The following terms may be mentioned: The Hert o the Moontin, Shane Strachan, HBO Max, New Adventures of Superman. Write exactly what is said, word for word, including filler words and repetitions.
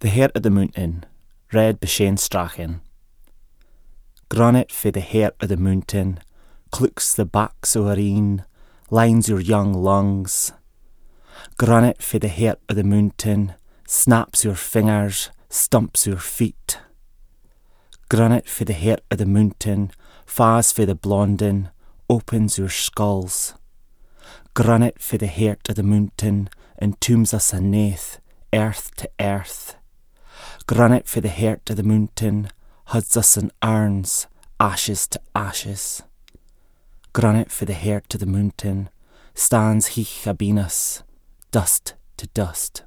The Hert o the Moontin, read by Shane Strachan. Granite fae the hert o the moontin, clucks the backs o' a reen, lines your young lungs. Granite fae the hert o the moontin, snaps your fingers, stumps your feet. Granite fae the hert o the moontin, fas fae the blondin, opens your skulls. Granite fae the hert o the moontin, entombs us aneath, earth to earth. Granite fae the hert o the moontin, huds us in urns, ashes to ashes. Granite fae the hert o the moontin, stands heich abeen us, dust to dust.